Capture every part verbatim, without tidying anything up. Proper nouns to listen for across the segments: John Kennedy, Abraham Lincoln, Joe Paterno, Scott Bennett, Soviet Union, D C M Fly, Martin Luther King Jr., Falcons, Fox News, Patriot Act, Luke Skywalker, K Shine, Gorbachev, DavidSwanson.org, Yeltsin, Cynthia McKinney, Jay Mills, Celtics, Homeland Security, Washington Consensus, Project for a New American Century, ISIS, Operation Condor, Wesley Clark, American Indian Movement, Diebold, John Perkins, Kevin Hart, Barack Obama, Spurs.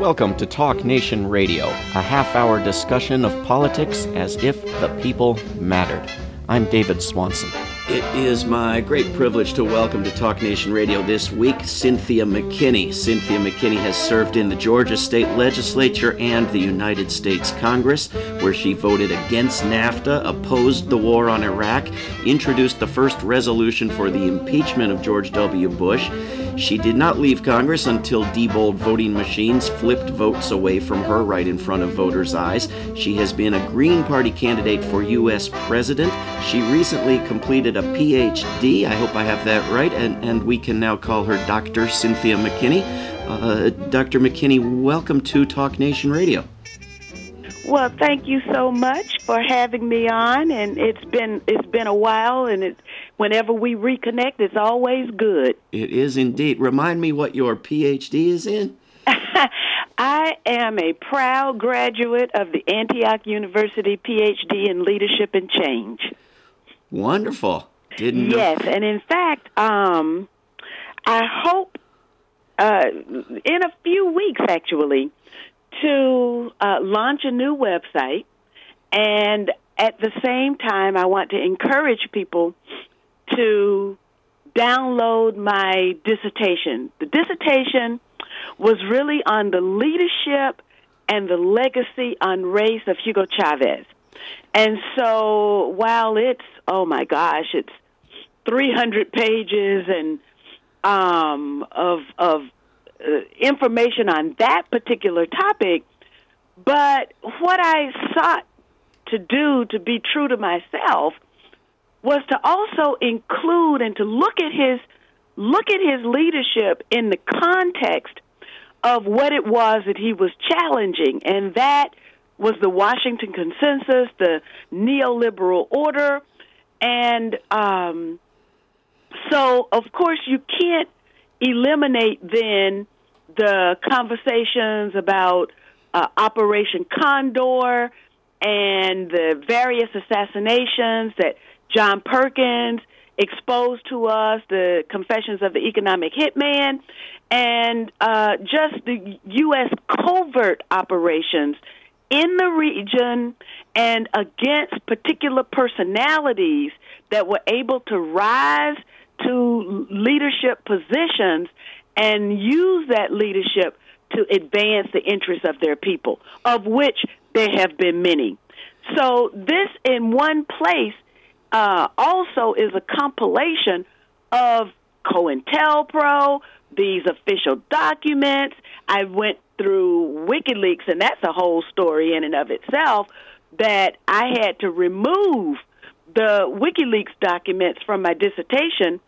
Welcome to Talk Nation Radio, a half-hour discussion of politics as if the people mattered. I'm David Swanson. It is my great privilege to welcome to Talk Nation Radio this week Cynthia McKinney. Cynthia McKinney has served in the Georgia State Legislature and the United States Congress, where she voted against NAFTA, opposed the war on Iraq, introduced the first resolution for the impeachment of George W. Bush. She did not leave Congress until Diebold voting machines flipped votes away from her right in front of voters' eyes. She has been a Green Party candidate for U S president. She recently completed a P H D, I hope I have that right, and, and we can now call her Doctor Cynthia McKinney. Uh, Doctor McKinney, welcome to Talk Nation Radio. Well, thank you so much for having me on, and it's been it's been a while, and it, whenever we reconnect, it's always good. It is indeed. Remind me what your P H D is in. I am a proud graduate of the Antioch University P H D in Leadership and Change. Wonderful. Didn't Yes, know. And in fact, um, I hope uh, in a few weeks, actually, to uh, launch a new website, and at the same time, I want to encourage people to download my dissertation. The dissertation was really on the leadership and the legacy on race of Hugo Chavez. And so while it's, oh my gosh, it's three hundred pages and um, of of Uh, information on that particular topic, but what I sought to do to be true to myself was to also include and to look at his look at his leadership in the context of what it was that he was challenging, and that was the Washington Consensus, the neoliberal order, and um, so of course you can't eliminate then the conversations about uh, Operation Condor and the various assassinations that John Perkins exposed to us, the confessions of the economic hitman, and uh, just the U S covert operations in the region and against particular personalities that were able to rise to leadership positions and use that leadership to advance the interests of their people, of which there have been many. So this, in one place, uh, also is a compilation of COINTELPRO, these official documents. I went through WikiLeaks, and that's a whole story in and of itself, that I had to remove the WikiLeaks documents from my dissertation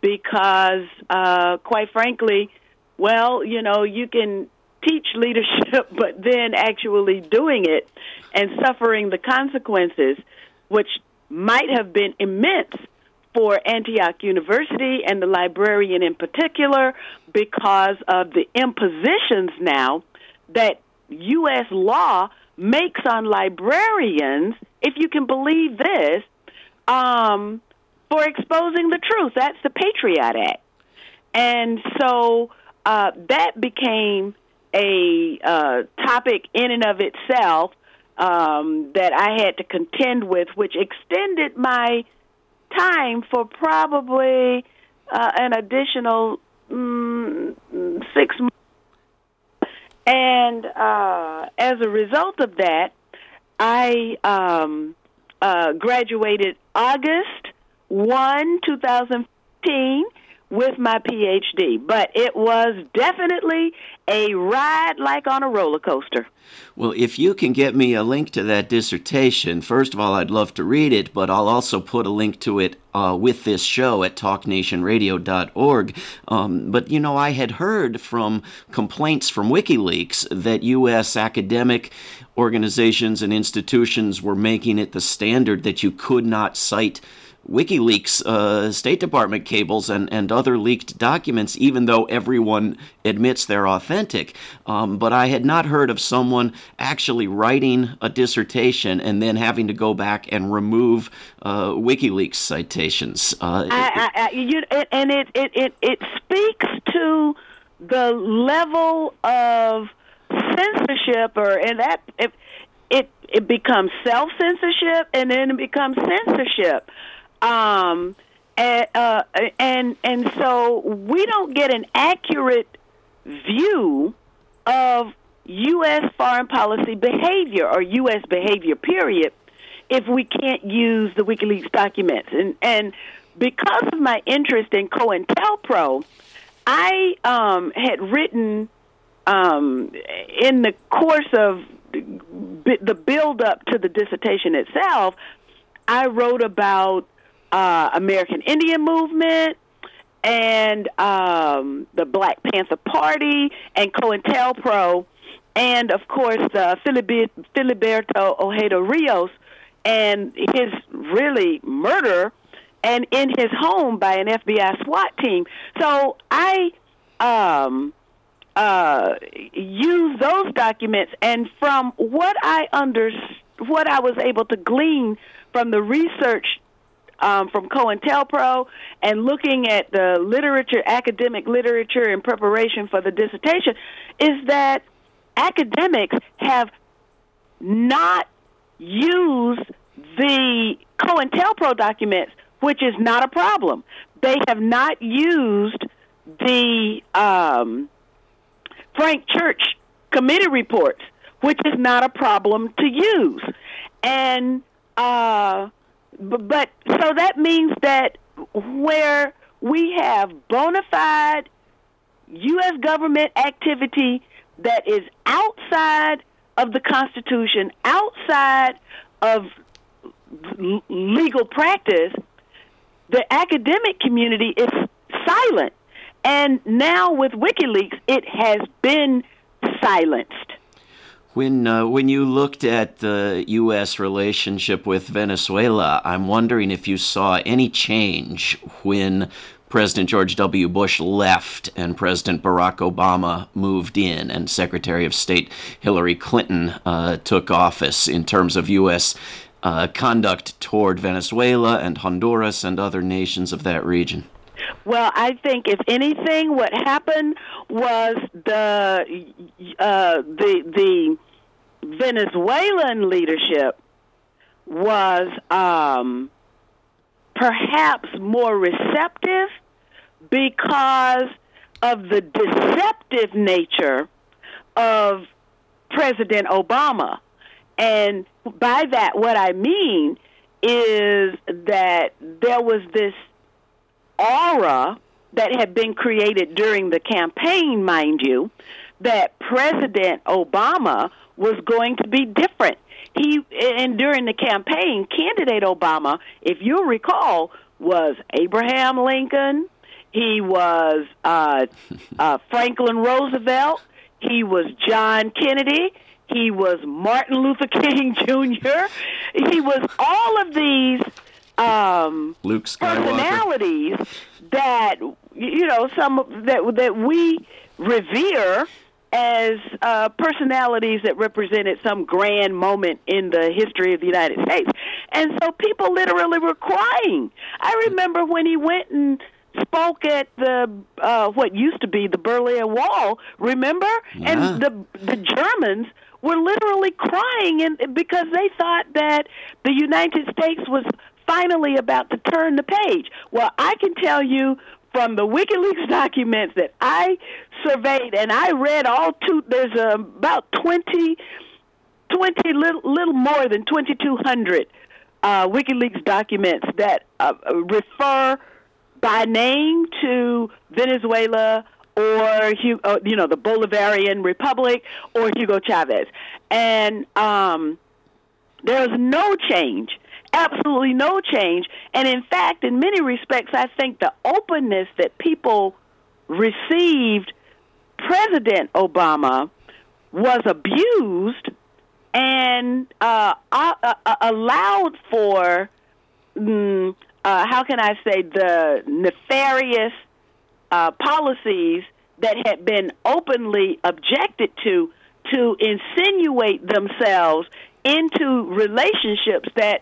because, uh, quite frankly, well, you know, you can teach leadership, but then actually doing it and suffering the consequences, which might have been immense for Antioch University and the librarian in particular because of the impositions now that U S law makes on librarians, if you can believe this, Um, for exposing the truth. That's the Patriot Act. And so uh, that became a uh, topic in and of itself um, that I had to contend with, which extended my time for probably uh, an additional um, six months. And uh, as a result of that, I um, uh, graduated August first, twenty fifteen, with my P H D, but it was definitely a ride like on a roller coaster. Well, if you can get me a link to that dissertation, first of all, I'd love to read it, but I'll also put a link to it uh, with this show at talk nation radio dot org. Um, but, you know, I had heard from complaints from WikiLeaks that U S academic organizations and institutions were making it the standard that you could not cite WikiLeaks, uh, State Department cables, and, and other leaked documents, even though everyone admits they're authentic. Um, but I had not heard of someone actually writing a dissertation and then having to go back and remove uh, WikiLeaks citations. Uh, I, I, I, you, and it, it, it, it speaks to the level of censorship, or and that it it, it becomes self censorship, and then it becomes censorship. Um, and, uh, and and so we don't get an accurate view of U S foreign policy behavior or U S behavior, period, if we can't use the WikiLeaks documents. And and because of my interest in COINTELPRO, I um, had written um, in the course of the build-up to the dissertation itself, I wrote about uh, American Indian Movement and um, the Black Panther Party and COINTELPRO, and, of course, uh, Filiberto Ojeda Rios and his, really, murder, and in his home by an F B I SWAT team. So I um, uh, used those documents, and from what I under, what I was able to glean from the research um, from COINTELPRO and looking at the literature, academic literature in preparation for the dissertation, is that academics have not used the COINTELPRO documents, which is not a problem. They have not used the um, Frank Church committee reports, which is not a problem to use. And uh, but so that means that where we have bona fide U S government activity that is outside of the Constitution, outside of l- legal practice, the academic community is silent. And now with WikiLeaks, it has been silenced. When uh, when you looked at the U S relationship with Venezuela, I'm wondering if you saw any change when President George W. Bush left and President Barack Obama moved in and Secretary of State Hillary Clinton uh, took office, in terms of U S uh, conduct toward Venezuela and Honduras and other nations of that region. Well, I think if anything, what happened was the uh, the the Venezuelan leadership was um, perhaps more receptive, because of the deceptive nature of President Obama. And by that, what I mean is that there was this aura that had been created during the campaign, mind you, that President Obama was going to be different. He, and during the campaign, candidate Obama, if you'll recall, was Abraham Lincoln. He was uh, uh, Franklin Roosevelt. He was John Kennedy. He was Martin Luther King Junior He was all of these um, Luke Skywalker personalities that, you know, some that that we revere as uh, personalities that represented some grand moment in the history of the United States. And so people literally were crying. I remember when he went and spoke at the uh, what used to be the Berlin Wall, remember? Yeah. And the the Germans were literally crying, and because they thought that the United States was finally about to turn the page. Well, I can tell you from the WikiLeaks documents that I surveyed, and I read all two, there's uh, about twenty, twenty little, little more than twenty-two hundred uh, WikiLeaks documents that uh, refer by name to Venezuela or, you know, the Bolivarian Republic or Hugo Chavez. And um, there's no change, absolutely no change. And in fact, in many respects, I think the openness that people received President Obama was abused and uh, uh, allowed for... Um, Uh, how can I say, the nefarious uh, policies that had been openly objected to, to insinuate themselves into relationships that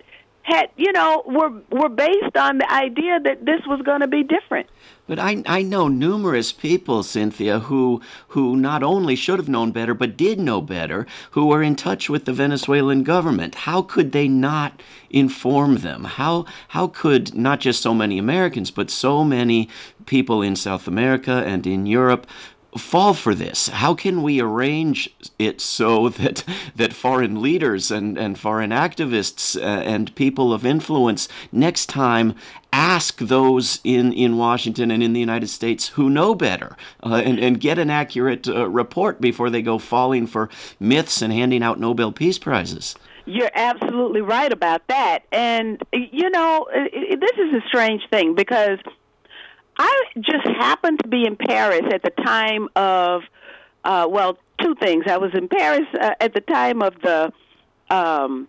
had, you know, were were based on the idea that this was going to be different. But I I know numerous people, Cynthia, who who not only should have known better, but did know better, who are in touch with the Venezuelan government. How could they not inform them? How how could not just so many Americans, but so many people in South America and in Europe fall for this? How can we arrange it so that that foreign leaders and, and foreign activists uh, and people of influence next time ask those in, in Washington and in the United States who know better uh, and, and get an accurate uh, report before they go falling for myths and handing out Nobel Peace Prizes? You're absolutely right about that. And, you know, this is a strange thing because I just happened to be in Paris at the time of, uh, well, two things. I was in Paris uh, at the time of the um,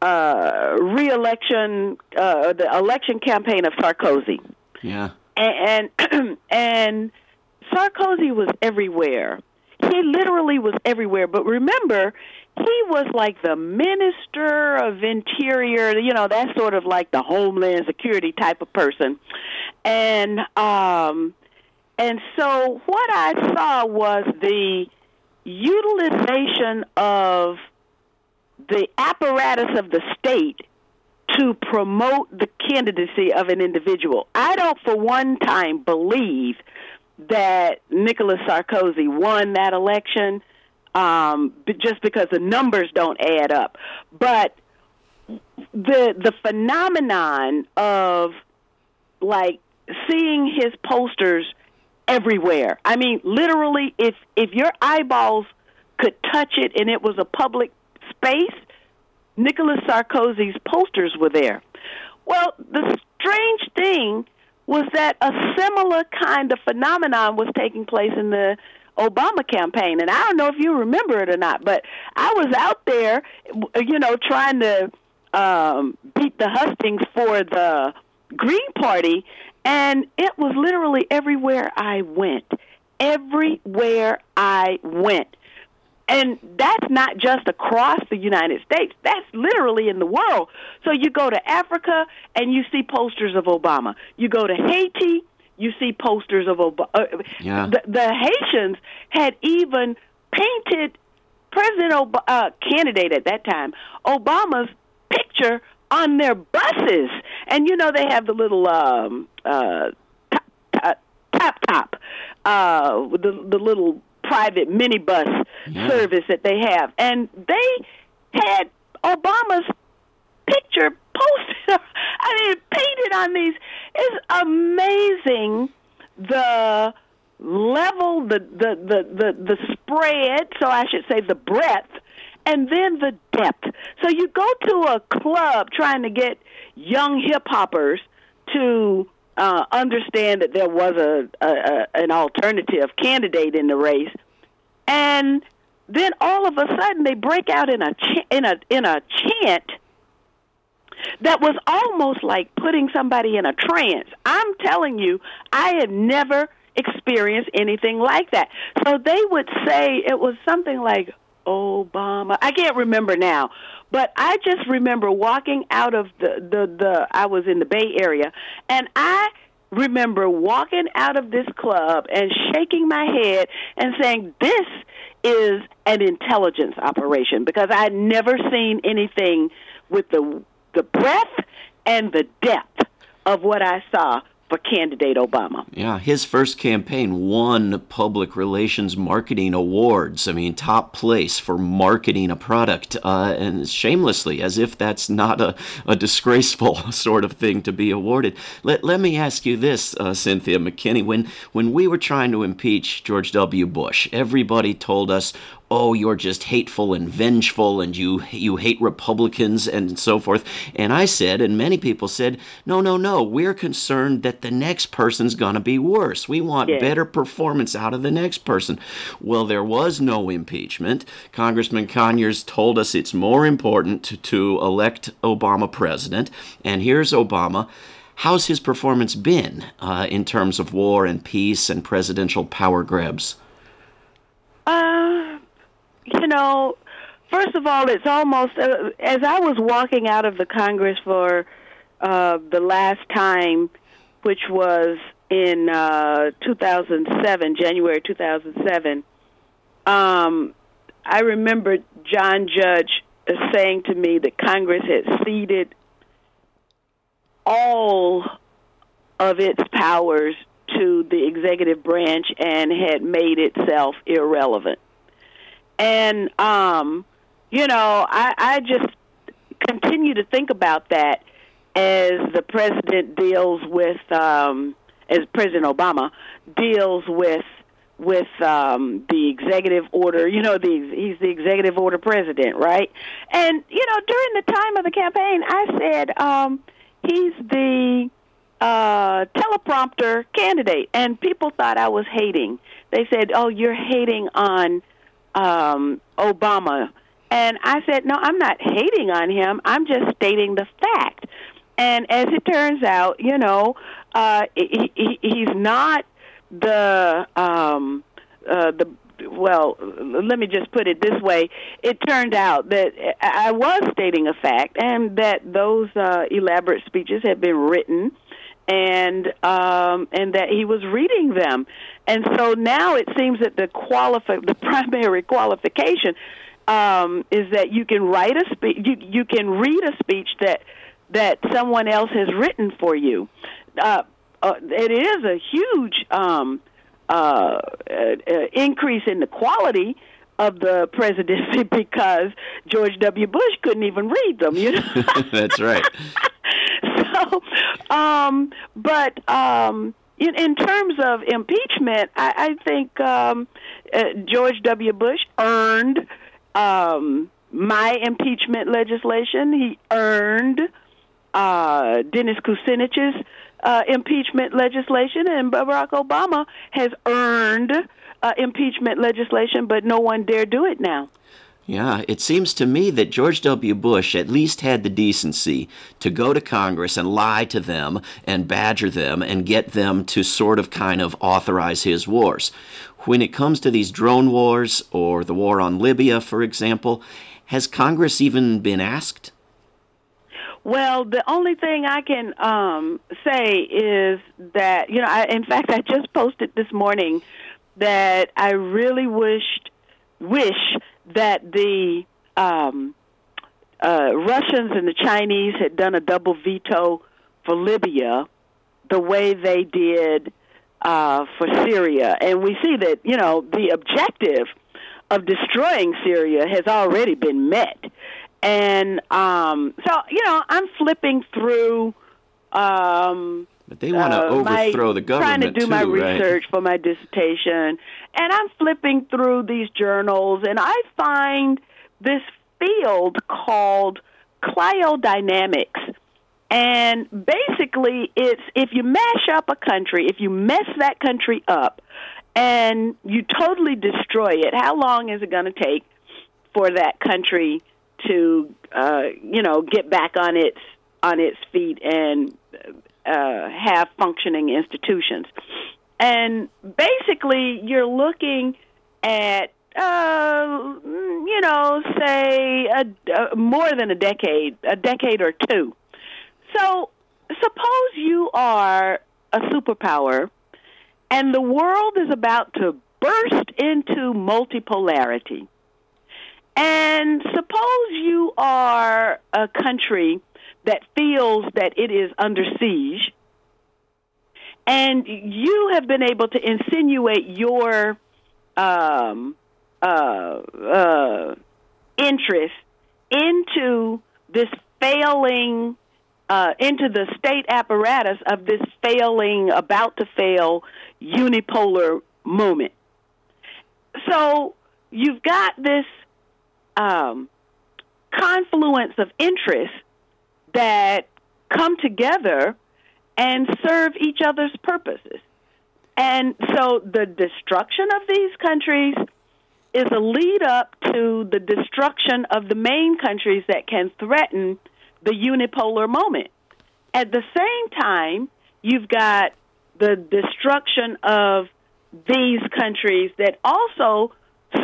uh, re-election, uh, the election campaign of Sarkozy. Yeah. And, and, and Sarkozy was everywhere. He literally was everywhere. But remember, he was like the Minister of Interior, you know, that's sort of like the Homeland Security type of person. And um, and so what I saw was the utilization of the apparatus of the state to promote the candidacy of an individual. I don't for one time believe that Nicolas Sarkozy won that election, um, just because the numbers don't add up. But the the phenomenon of, like, seeing his posters everywhere. I mean, literally, if if your eyeballs could touch it and it was a public space, Nicolas Sarkozy's posters were there. Well, the strange thing was that a similar kind of phenomenon was taking place in the Obama campaign. And I don't know if you remember it or not, but I was out there, you know, trying to um, beat the hustings for the Green Party, and it was literally everywhere I went. Everywhere I went. And that's not just across the United States. That's literally in the world. So you go to Africa, and you see posters of Obama. You go to Haiti, you see posters of Obama. Yeah. The, the Haitians had even painted President Ob- uh, candidate at that time, Obama's picture on their buses. And, you know, they have the little um, uh, top, top, top, top uh, the, the little private minibus yeah. service that they have. And they had Obama's picture posted, I mean, painted on these. It's amazing the level, the, the, the, the, the spread, so I should say the breadth, and then the depth. So you go to a club trying to get young hip-hoppers to uh, understand that there was a, a, a an alternative candidate in the race, and then all of a sudden they break out in a ch- in a in a chant that was almost like putting somebody in a trance. I'm telling you, I have never experienced anything like that. So they would say it was something like Obama. I can't remember now, but I just remember walking out of the, the, the, I was in the Bay Area, and I remember walking out of this club and shaking my head and saying, this is an intelligence operation, because I'd never seen anything with the the breadth and the depth of what I saw for candidate Obama. Yeah, his first campaign won public relations marketing awards. I mean, top place for marketing a product, uh, and shamelessly, as if that's not a, a disgraceful sort of thing to be awarded. Let let me ask you this, uh, Cynthia McKinney. When, when we were trying to impeach George W. Bush, everybody told us, oh, you're just hateful and vengeful, and you you hate Republicans and so forth. And I said, and many people said, no, no, no, we're concerned that the next person's going to be worse. We want yeah. better performance out of the next person. Well, there was no impeachment. Congressman Conyers told us it's more important to, to elect Obama president. And here's Obama. How's his performance been uh, in terms of war and peace and presidential power grabs? Uh... You know, First of all, it's almost, uh, as I was walking out of the Congress for uh, the last time, which was in uh, two thousand seven, January two thousand seven, um, I remembered John Judge saying to me that Congress had ceded all of its powers to the executive branch and had made itself irrelevant. And, um, you know, I, I just continue to think about that as the president deals with, um, as President Obama deals with with um, the executive order. You know, the, he's the executive order president, right? And, you know, during the time of the campaign, I said um, he's the uh, teleprompter candidate, and people thought I was hating. They said, oh, you're hating on um, Obama. And I said, no, I'm not hating on him. I'm just stating the fact. And as it turns out, you know, uh, he, he, he's not the um, uh, the well. Let me just put it this way: it turned out that I was stating a fact, and that those uh, elaborate speeches had been written, and um, and that he was reading them. And so now it seems that the qualify the primary qualification um, is that you can write a spe- you you can read a speech that. that someone else has written for you. Uh, uh, it is a huge um, uh, uh, increase in the quality of the presidency because George W. Bush couldn't even read them, you know. That's right. So, um, but um, in, in terms of impeachment, I, I think um, uh, George W. Bush earned um, my impeachment legislation. He earned Uh, Dennis Kucinich's uh, impeachment legislation, and Barack Obama has earned uh, impeachment legislation, but no one dare do it now. Yeah, it seems to me that George W. Bush at least had the decency to go to Congress and lie to them and badger them and get them to sort of kind of authorize his wars. When it comes to these drone wars or the war on Libya, for example, has Congress even been asked? Well, the only thing I can um, say is that, you know, I, in fact, I just posted this morning that I really wished, wish that the um, uh, Russians and the Chinese had done a double veto for Libya the way they did uh, for Syria. And we see that, you know, the objective of destroying Syria has already been met. And um, so, you know, I'm flipping through. Um, but they want to uh, overthrow my, the government, trying to do too, my research right? for my dissertation. And I'm flipping through these journals, and I find this field called cryodynamics. And basically, it's if you mash up a country, if you mess that country up, and you totally destroy it, how long is it going to take for that country to uh, you know, get back on its on its feet and uh, have functioning institutions? And basically, you're looking at uh, you know, say a, a, more than a decade, a decade or two. So suppose you are a superpower, and the world is about to burst into multipolarity. And suppose you are a country that feels that it is under siege, and you have been able to insinuate your um, uh, uh, interest into this failing, uh, into the state apparatus of this failing, about to fail unipolar moment. So you've got this Um, confluence of interests that come together and serve each other's purposes. And so the destruction of these countries is a lead up to the destruction of the main countries that can threaten the unipolar moment. At the same time, you've got the destruction of these countries that also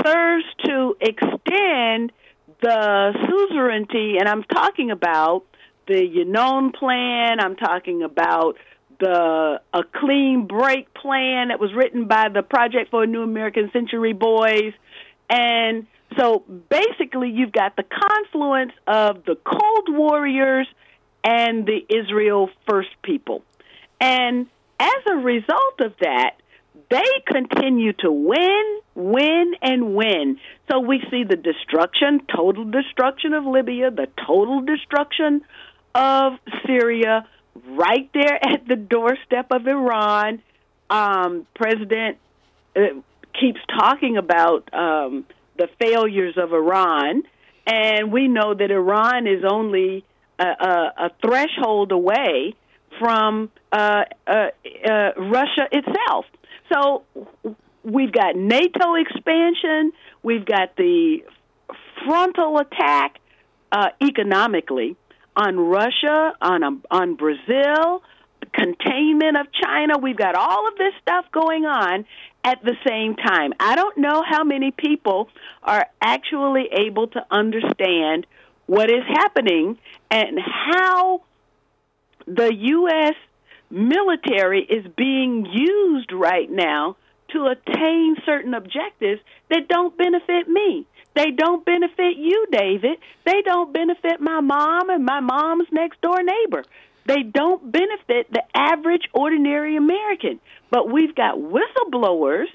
serves to extend the suzerainty, and I'm talking about the Yanone plan, I'm talking about the a clean break plan that was written by the Project for a New American Century boys. And so basically you've got the confluence of the Cold Warriors and the Israel First people. And as a result of that, they continue to win, win, and win. So we see the destruction, total destruction of Libya, the total destruction of Syria, right there at the doorstep of Iran. Um, President uh, keeps talking about um, the failures of Iran, and we know that Iran is only a, a, a threshold away from uh, uh, uh, Russia itself. So we've got NATO expansion, we've got the frontal attack uh, economically on Russia, on um, on Brazil, containment of China. We've got all of this stuff going on at the same time. I don't know how many people are actually able to understand what is happening and how the U S military is being used right now to attain certain objectives that don't benefit me. They don't benefit you, David. They don't benefit my mom and my mom's next-door neighbor. They don't benefit the average, ordinary American. But we've got whistleblowers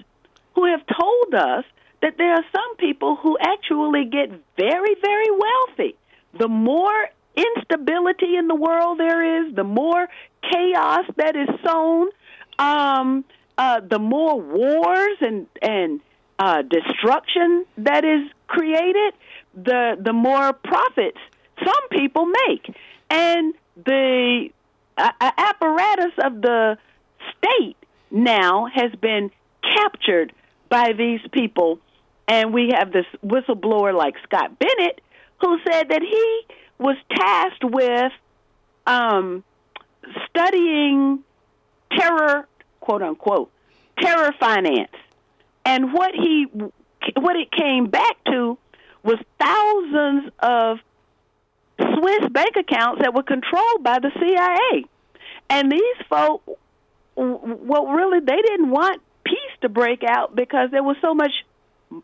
who have told us that there are some people who actually get very, very wealthy. The more instability in the world there is, the more chaos that is sown, um, uh, the more wars and and uh, destruction that is created, the the more profits some people make, and the uh, apparatus of the state now has been captured by these people, and we have this whistleblower like Scott Bennett who said that he was tasked with um, studying terror, quote unquote, terror finance, and what he what it came back to was thousands of Swiss bank accounts that were controlled by the C I A, and these folk, well, really, they didn't want peace to break out because there was so much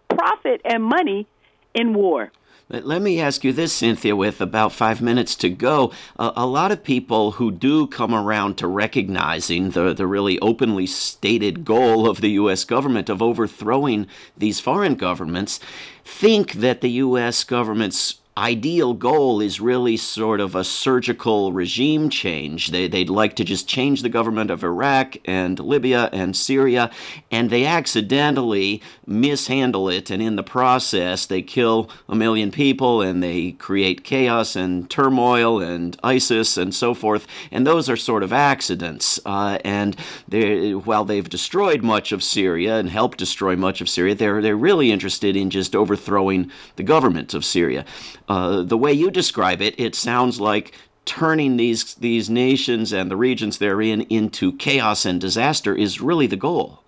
profit and money in war. Let me ask you this, Cynthia, with about five minutes to go. Uh, a lot of people who do come around to recognizing the, the really openly stated goal of the U S government of overthrowing these foreign governments think that the U S government's ideal goal is really sort of a surgical regime change. They, they'd like to just change the government of Iraq and Libya and Syria, and they accidentally mishandle it, and in the process they kill a million people and they create chaos and turmoil and ISIS and so forth, and those are sort of accidents. Uh, and while they've destroyed much of Syria and helped destroy much of Syria, they're, they're really interested in just overthrowing the government of Syria. Uh, the way you describe it, it sounds like turning these these nations and the regions they're in into chaos and disaster is really the goal.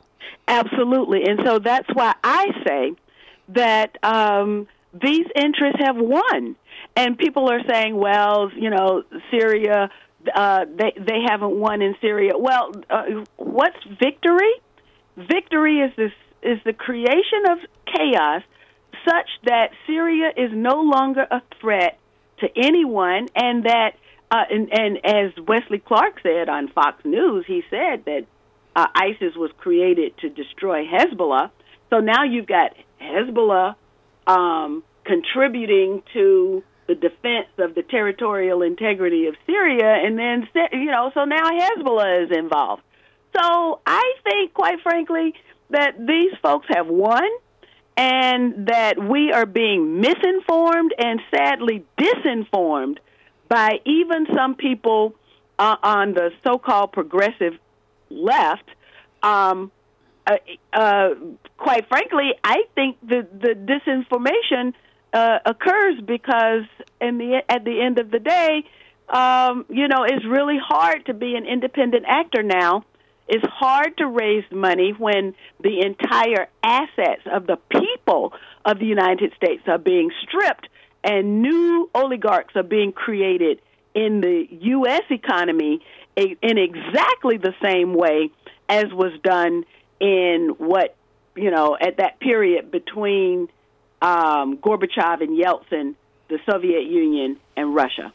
Absolutely. And so that's why I say that um, these interests have won. And people are saying, well, you know, Syria, uh, they, they haven't won in Syria. Well, uh, what's victory? Victory is this is the creation of chaos such that Syria is no longer a threat to anyone, and that, uh, and, and as Wesley Clark said on Fox News, he said that uh, ISIS was created to destroy Hezbollah. So now you've got Hezbollah um, contributing to the defense of the territorial integrity of Syria, and then, you know, so now Hezbollah is involved. So I think, quite frankly, that these folks have won, and that we are being misinformed and sadly disinformed by even some people uh, on the so-called progressive left. Um, uh, uh, quite frankly, I think the, the disinformation uh, occurs because in the, at the end of the day, um, you know, it's really hard to be an independent actor now. It's hard to raise money when the entire assets of the people of the United States are being stripped and new oligarchs are being created in the U S economy in exactly the same way as was done in what, you know, at that period between um, Gorbachev and Yeltsin, the Soviet Union, and Russia.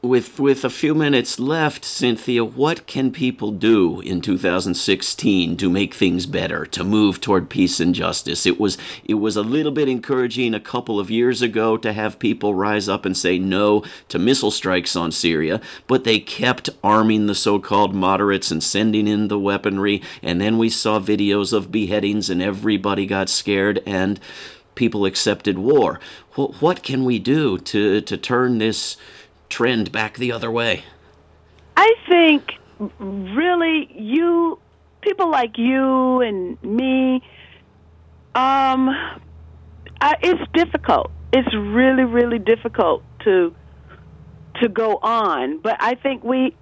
With with a few minutes left, Cynthia, what can people do in two thousand sixteen to make things better, to move toward peace and justice? It was it was a little bit encouraging a couple of years ago to have people rise up and say no to missile strikes on Syria, but they kept arming the so-called moderates and sending in the weaponry, and then we saw videos of beheadings and everybody got scared and people accepted war. What, what can we do to, to turn this trend back the other way? I think really you, people like you and me, um, I, it's difficult. It's really, really difficult to to go on. But I think we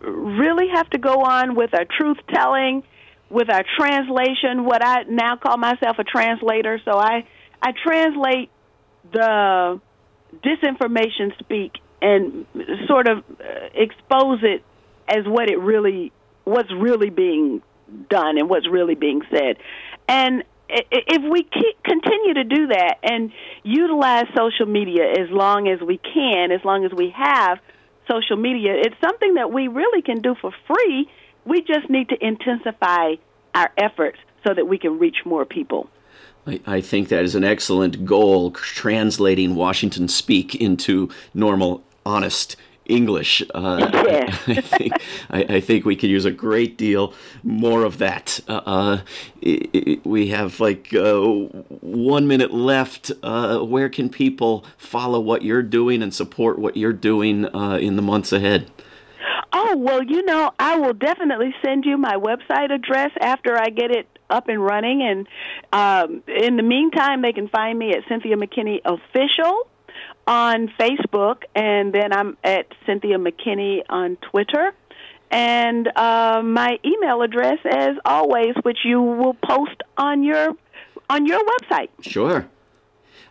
really have to go on with our truth-telling, with our translation, what I now call myself a translator. So I, I translate the disinformation speak and sort of expose it as what it really, what's really being done and what's really being said. And if we keep, continue to do that and utilize social media as long as we can, as long as we have social media, it's something that we really can do for free. We just need to intensify our efforts so that we can reach more people. I think that is an excellent goal, translating Washington speak into normal, honest English. Uh, yeah. I, I, think, I, I think we could use a great deal more of that. Uh, it, it, we have like uh, one minute left. Uh, where can people follow what you're doing and support what you're doing uh, in the months ahead? Oh, well, you know, I will definitely send you my website address after I get it up and running. And um, in the meantime, they can find me at Cynthia McKinney Official on Facebook. And then I'm at Cynthia McKinney on Twitter. And uh, my email address, as always, which you will post on your on your website. Sure.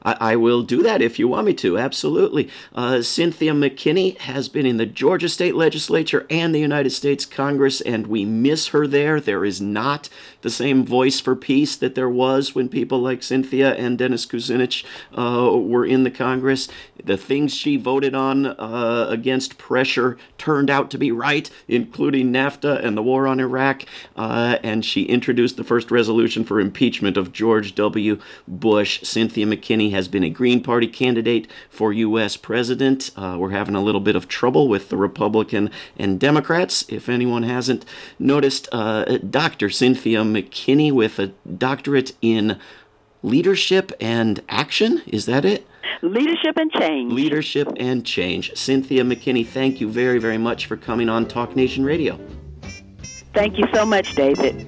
I will do that if you want me to, absolutely. Uh, Cynthia McKinney has been in the Georgia State Legislature and the United States Congress, and we miss her there. There is not the same voice for peace that there was when people like Cynthia and Dennis Kucinich uh, were in the Congress. The things she voted on uh, against pressure turned out to be right, including NAFTA and the war on Iraq, uh, and she introduced the first resolution for impeachment of George W. Bush. Cynthia McKinney has been a Green Party candidate for U S president. Uh, we're having a little bit of trouble with the Republican and Democrats. If anyone hasn't noticed, uh, Doctor Cynthia McKinney with a doctorate in leadership and action. Is that it? Leadership and change. Leadership and change. Cynthia McKinney, thank you very, very much for coming on Talk Nation Radio. Thank you so much, David.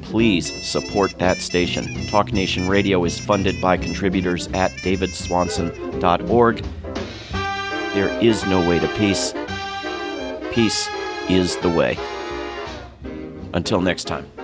please support that station. Talk Nation Radio is funded by contributors at david swanson dot org. There is no way to peace. Peace is the way. Until next time.